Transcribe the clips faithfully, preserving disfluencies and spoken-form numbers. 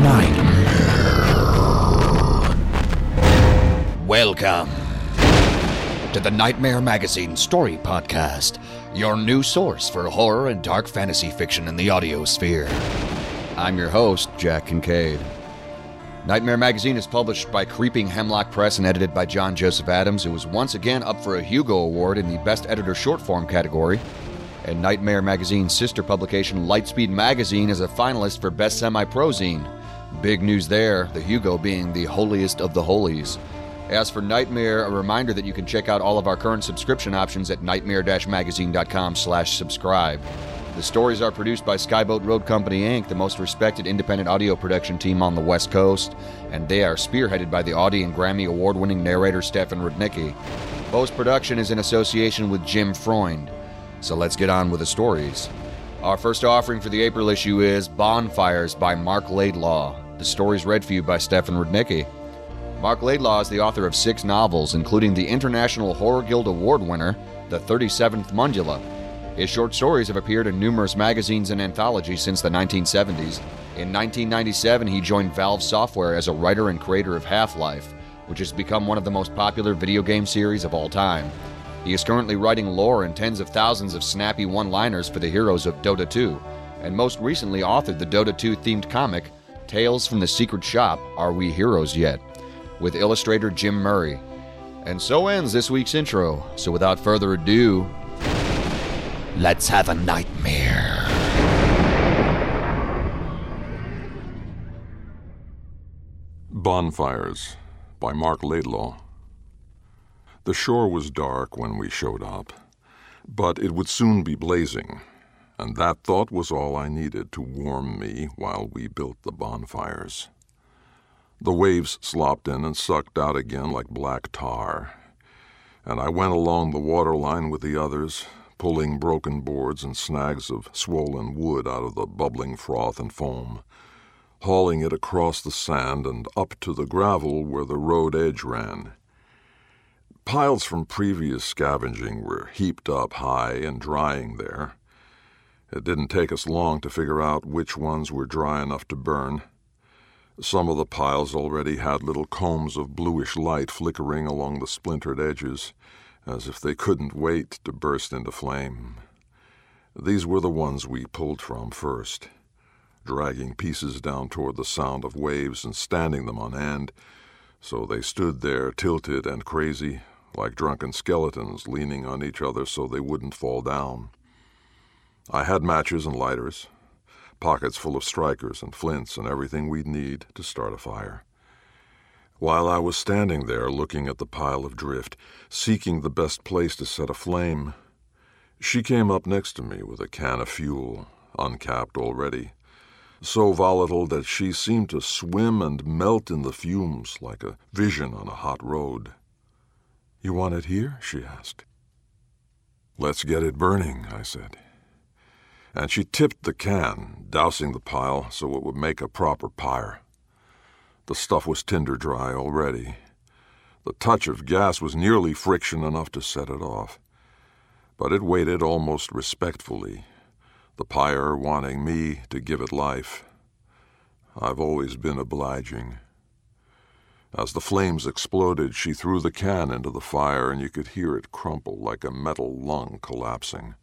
Nightmare. Welcome to the Nightmare Magazine Story Podcast, your new source for horror and dark fantasy fiction in the audio sphere. I'm your host, Jack Kincaid. Nightmare Magazine is published by Creeping Hemlock Press and edited by John Joseph Adams, who was once again up for a Hugo Award in the Best Editor Short Form category. And Nightmare Magazine's sister publication, Lightspeed Magazine, is a finalist for Best Semi-Prozine. Big news there, the Hugo being the holiest of the holies. As for Nightmare, a reminder that you can check out all of our current subscription options at nightmare-magazine.com slash subscribe. The stories are produced by Skyboat Road Company, Incorporated, the most respected independent audio production team on the West Coast, and they are spearheaded by the Audie and Grammy Award-winning narrator Stefan Rudnicki. Post-production is in association with Jim Freund. So let's get on with the stories. Our first offering for the April issue is Bonfires by Marc Laidlaw. The story's read for you by Stefan Rudnicki. Marc Laidlaw is the author of six novels, including the International Horror Guild Award winner, The thirty-seventh Mandala. His short stories have appeared in numerous magazines and anthologies since the nineteen seventies. In nineteen ninety-seven, he joined Valve Software as a writer and creator of Half-Life, which has become one of the most popular video game series of all time. He is currently writing lore and tens of thousands of snappy one-liners for the heroes of Dota two, and most recently authored the Dota two themed comic, Tales from the Secret Shop, Are We Heroes Yet?, with illustrator Jim Murray. And so ends this week's intro. So without further ado, let's have a nightmare. Bonfires by Marc Laidlaw. The shore was dark when we showed up, but it would soon be blazing, and that thought was all I needed to warm me while we built the bonfires. The waves slopped in and sucked out again like black tar, and I went along the waterline with the others, pulling broken boards and snags of swollen wood out of the bubbling froth and foam, hauling it across the sand and up to the gravel where the road edge ran. Piles from previous scavenging were heaped up high and drying there. It didn't take us long to figure out which ones were dry enough to burn. Some of the piles already had little combs of bluish light flickering along the splintered edges, as if they couldn't wait to burst into flame. These were the ones we pulled from first, dragging pieces down toward the sound of waves and standing them on end, so they stood there tilted and crazy, like drunken skeletons leaning on each other so they wouldn't fall down. I had matches and lighters, pockets full of strikers and flints and everything we'd need to start a fire. While I was standing there looking at the pile of drift, seeking the best place to set a flame, she came up next to me with a can of fuel, uncapped already, so volatile that she seemed to swim and melt in the fumes like a vision on a hot road. "You want it here?" she asked. "Let's get it burning," I said. and she tipped the can, dousing the pile so it would make a proper pyre. The stuff was tinder dry already. The touch of gas was nearly friction enough to set it off. But it waited almost respectfully, the pyre wanting me to give it life. I've always been obliging. As the flames exploded, she threw the can into the fire, and you could hear it crumple like a metal lung collapsing.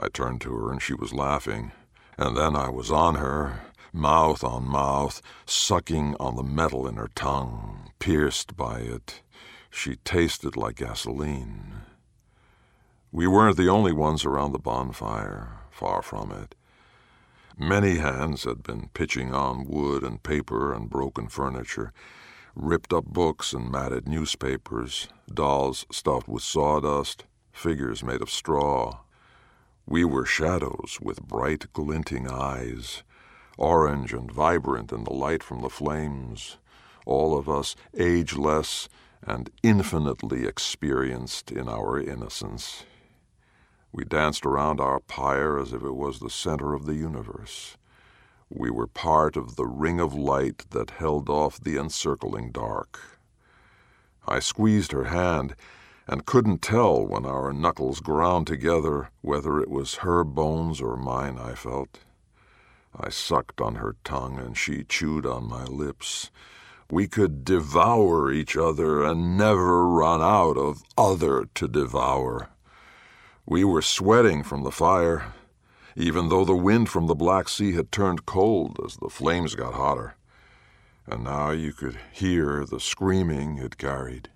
I turned to her, and she was laughing, and then I was on her, mouth on mouth, sucking on the metal in her tongue, pierced by it. She tasted like gasoline. We weren't the only ones around the bonfire, far from it. Many hands had been pitching on wood and paper and broken furniture, ripped up books and matted newspapers, dolls stuffed with sawdust, figures made of straw. We were shadows with bright, glinting eyes, orange and vibrant in the light from the flames, all of us ageless and infinitely experienced in our innocence. We danced around our pyre as if it was the center of the universe. We were part of the ring of light that held off the encircling dark. I squeezed her hand and couldn't tell when our knuckles ground together whether it was her bones or mine I felt. I sucked on her tongue and she chewed on my lips. We could devour each other and never run out of other to devour. We were sweating from the fire, even though the wind from the Black Sea had turned cold as the flames got hotter, and now you could hear the screaming it carried.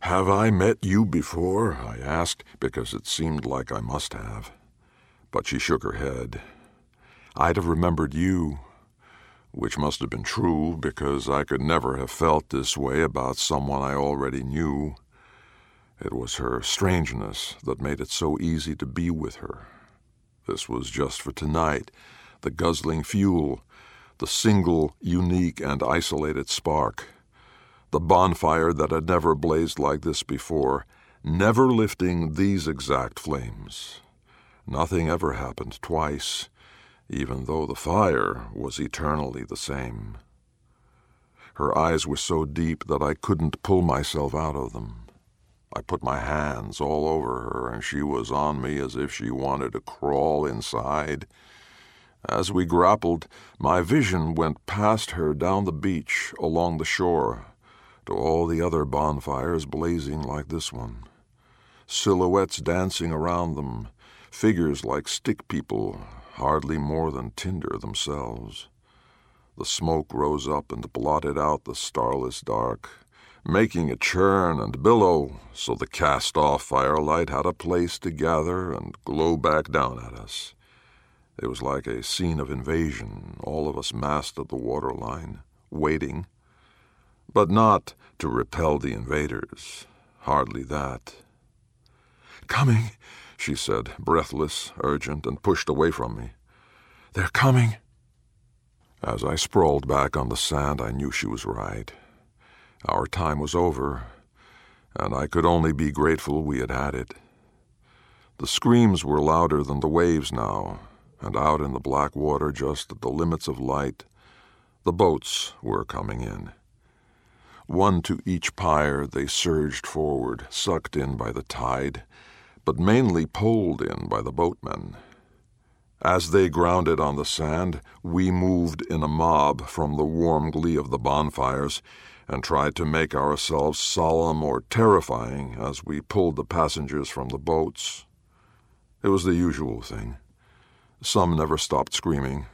"Have I met you before?" I asked, because it seemed like I must have. But she shook her head. I'd have remembered you, which must have been true, because I could never have felt this way about someone I already knew. It was her strangeness that made it so easy to be with her. This was just for tonight, the guzzling fuel, the single, unique, and isolated spark, the bonfire that had never blazed like this before, never lifting these exact flames. Nothing ever happened twice, even though the fire was eternally the same. Her eyes were so deep that I couldn't pull myself out of them. I put my hands all over her, and she was on me as if she wanted to crawl inside. As we grappled, my vision went past her down the beach, along the shore, to all the other bonfires blazing like this one. Silhouettes dancing around them, figures like stick people, hardly more than tinder themselves. The smoke rose up and blotted out the starless dark, making it churn and billow, so the cast-off firelight had a place to gather and glow back down at us. It was like a scene of invasion, all of us massed at the waterline, waiting, but not to repel the invaders, hardly that. "Coming," she said, breathless, urgent, and pushed away from me. "They're coming." As I sprawled back on the sand, I knew she was right. Our time was over, and I could only be grateful we had had it. The screams were louder than the waves now, and out in the black water just at the limits of light, the boats were coming in. One to each pyre, they surged forward, sucked in by the tide, but mainly poled in by the boatmen. As they grounded on the sand, we moved in a mob from the warm glee of the bonfires, and tried to make ourselves solemn or terrifying as we pulled the passengers from the boats. It was the usual thing. Some never stopped screaming.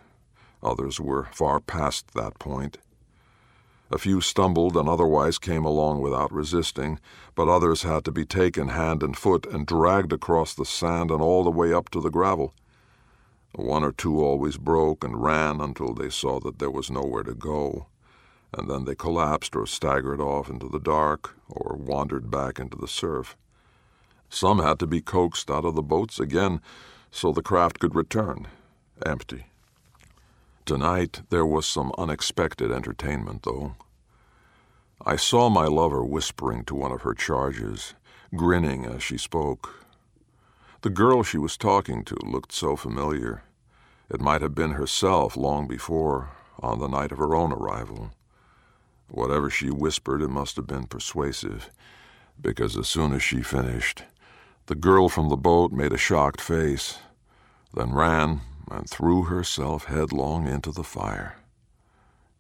Others were far past that point. A few stumbled and otherwise came along without resisting, but others had to be taken hand and foot and dragged across the sand and all the way up to the gravel. One or two always broke and ran until they saw that there was nowhere to go, and then they collapsed or staggered off into the dark or wandered back into the surf. Some had to be coaxed out of the boats again so the craft could return, empty. Tonight there was some unexpected entertainment, though. I saw my lover whispering to one of her charges, grinning as she spoke. The girl she was talking to looked so familiar. It might have been herself long before, on the night of her own arrival. Whatever she whispered, it must have been persuasive, because as soon as she finished, the girl from the boat made a shocked face, then ran and threw herself headlong into the fire.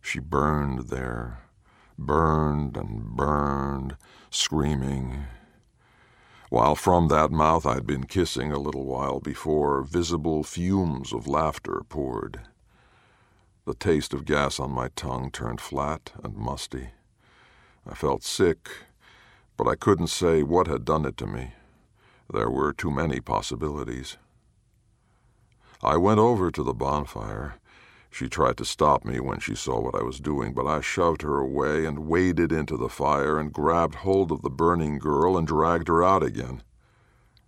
She burned there, burned and burned, screaming, while from that mouth I'd been kissing a little while before, visible fumes of laughter poured. The taste of gas on my tongue turned flat and musty. I felt sick, but I couldn't say what had done it to me. There were too many possibilities. I went over to the bonfire. She tried to stop me when she saw what I was doing, but I shoved her away and waded into the fire and grabbed hold of the burning girl and dragged her out again.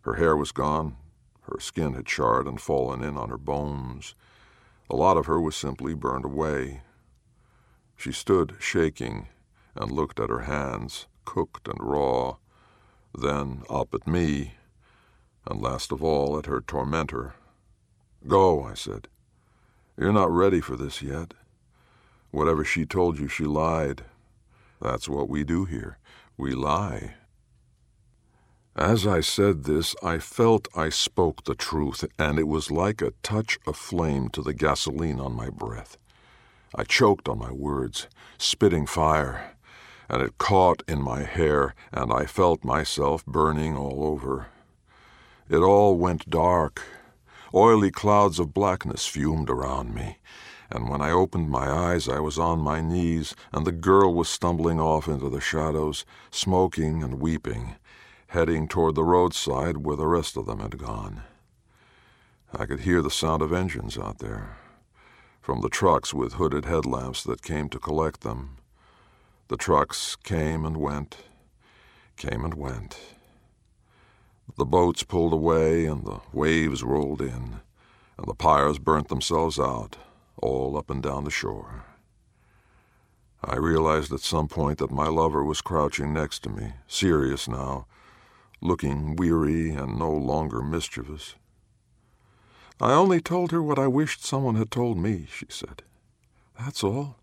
Her hair was gone. Her skin had charred and fallen in on her bones. A lot of her was simply burned away. She stood shaking and looked at her hands, cooked and raw, then up at me, and last of all at her tormentor. "Go," I said. "You're not ready for this yet. Whatever she told you, she lied. That's what we do here. We lie." As I said this, I felt I spoke the truth, and it was like a touch of flame to the gasoline on my breath. I choked on my words, spitting fire, and it caught in my hair, and I felt myself burning all over. It all went dark. Oily clouds of blackness fumed around me, and when I opened my eyes I was on my knees, and the girl was stumbling off into the shadows, smoking and weeping, heading toward the roadside where the rest of them had gone. I could hear the sound of engines out there, from the trucks with hooded headlamps that came to collect them. The trucks came and went, came and went. The boats pulled away, and the waves rolled in, and the pyres burnt themselves out, all up and down the shore. I realized at some point that my lover was crouching next to me, serious now, looking weary and no longer mischievous. "I only told her what I wished someone had told me," she said. "That's all.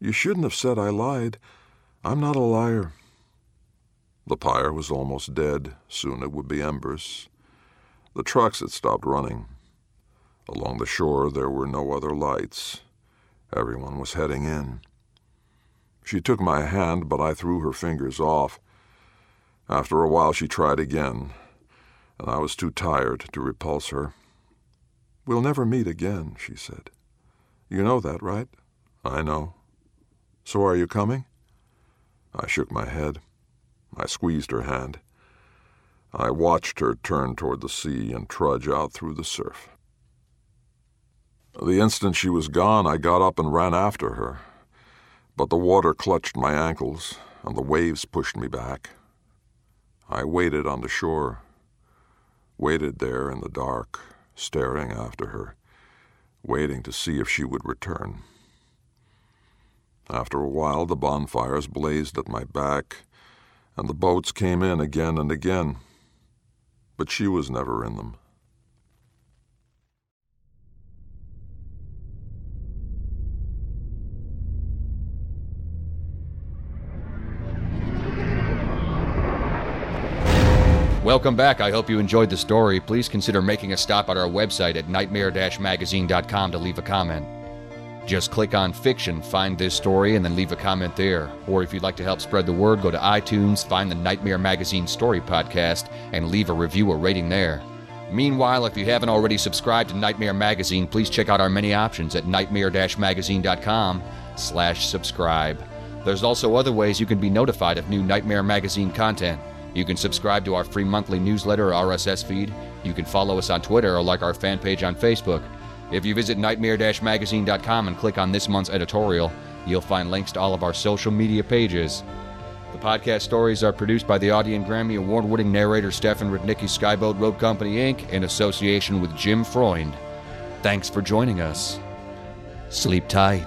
You shouldn't have said I lied. I'm not a liar." The pyre was almost dead. Soon it would be embers. The trucks had stopped running. Along the shore there were no other lights. Everyone was heading in. She took my hand, but I threw her fingers off. After a while she tried again, and I was too tired to repulse her. "We'll never meet again," she said. "You know that, right?" "I know." "So are you coming?" I shook my head. I squeezed her hand. I watched her turn toward the sea and trudge out through the surf. The instant she was gone, I got up and ran after her. But the water clutched my ankles, and the waves pushed me back. I waited on the shore, waited there in the dark, staring after her, waiting to see if she would return. After a while, the bonfires blazed at my back, and the boats came in again and again, but she was never in them. Welcome back. I hope you enjoyed the story. Please consider making a stop at our website at nightmare dash magazine dot com to leave a comment. Just click on Fiction, find this story, and then leave a comment there. Or if you'd like to help spread the word, go to iTunes, find the Nightmare Magazine Story Podcast, and leave a review or rating there. Meanwhile, if you haven't already subscribed to Nightmare Magazine, please check out our many options at nightmare dash magazine dot com slash subscribe. There's also other ways you can be notified of new Nightmare Magazine content. You can subscribe to our free monthly newsletter or R S S feed. You can follow us on Twitter or like our fan page on Facebook. If you visit nightmare dash magazine dot com and click on this month's editorial, you'll find links to all of our social media pages. The podcast stories are produced by the Audie and Grammy Award-winning narrator Stefan Rudnicki, Skyboat Road Company, Incorporated, in association with Jim Freund. Thanks for joining us. Sleep tight.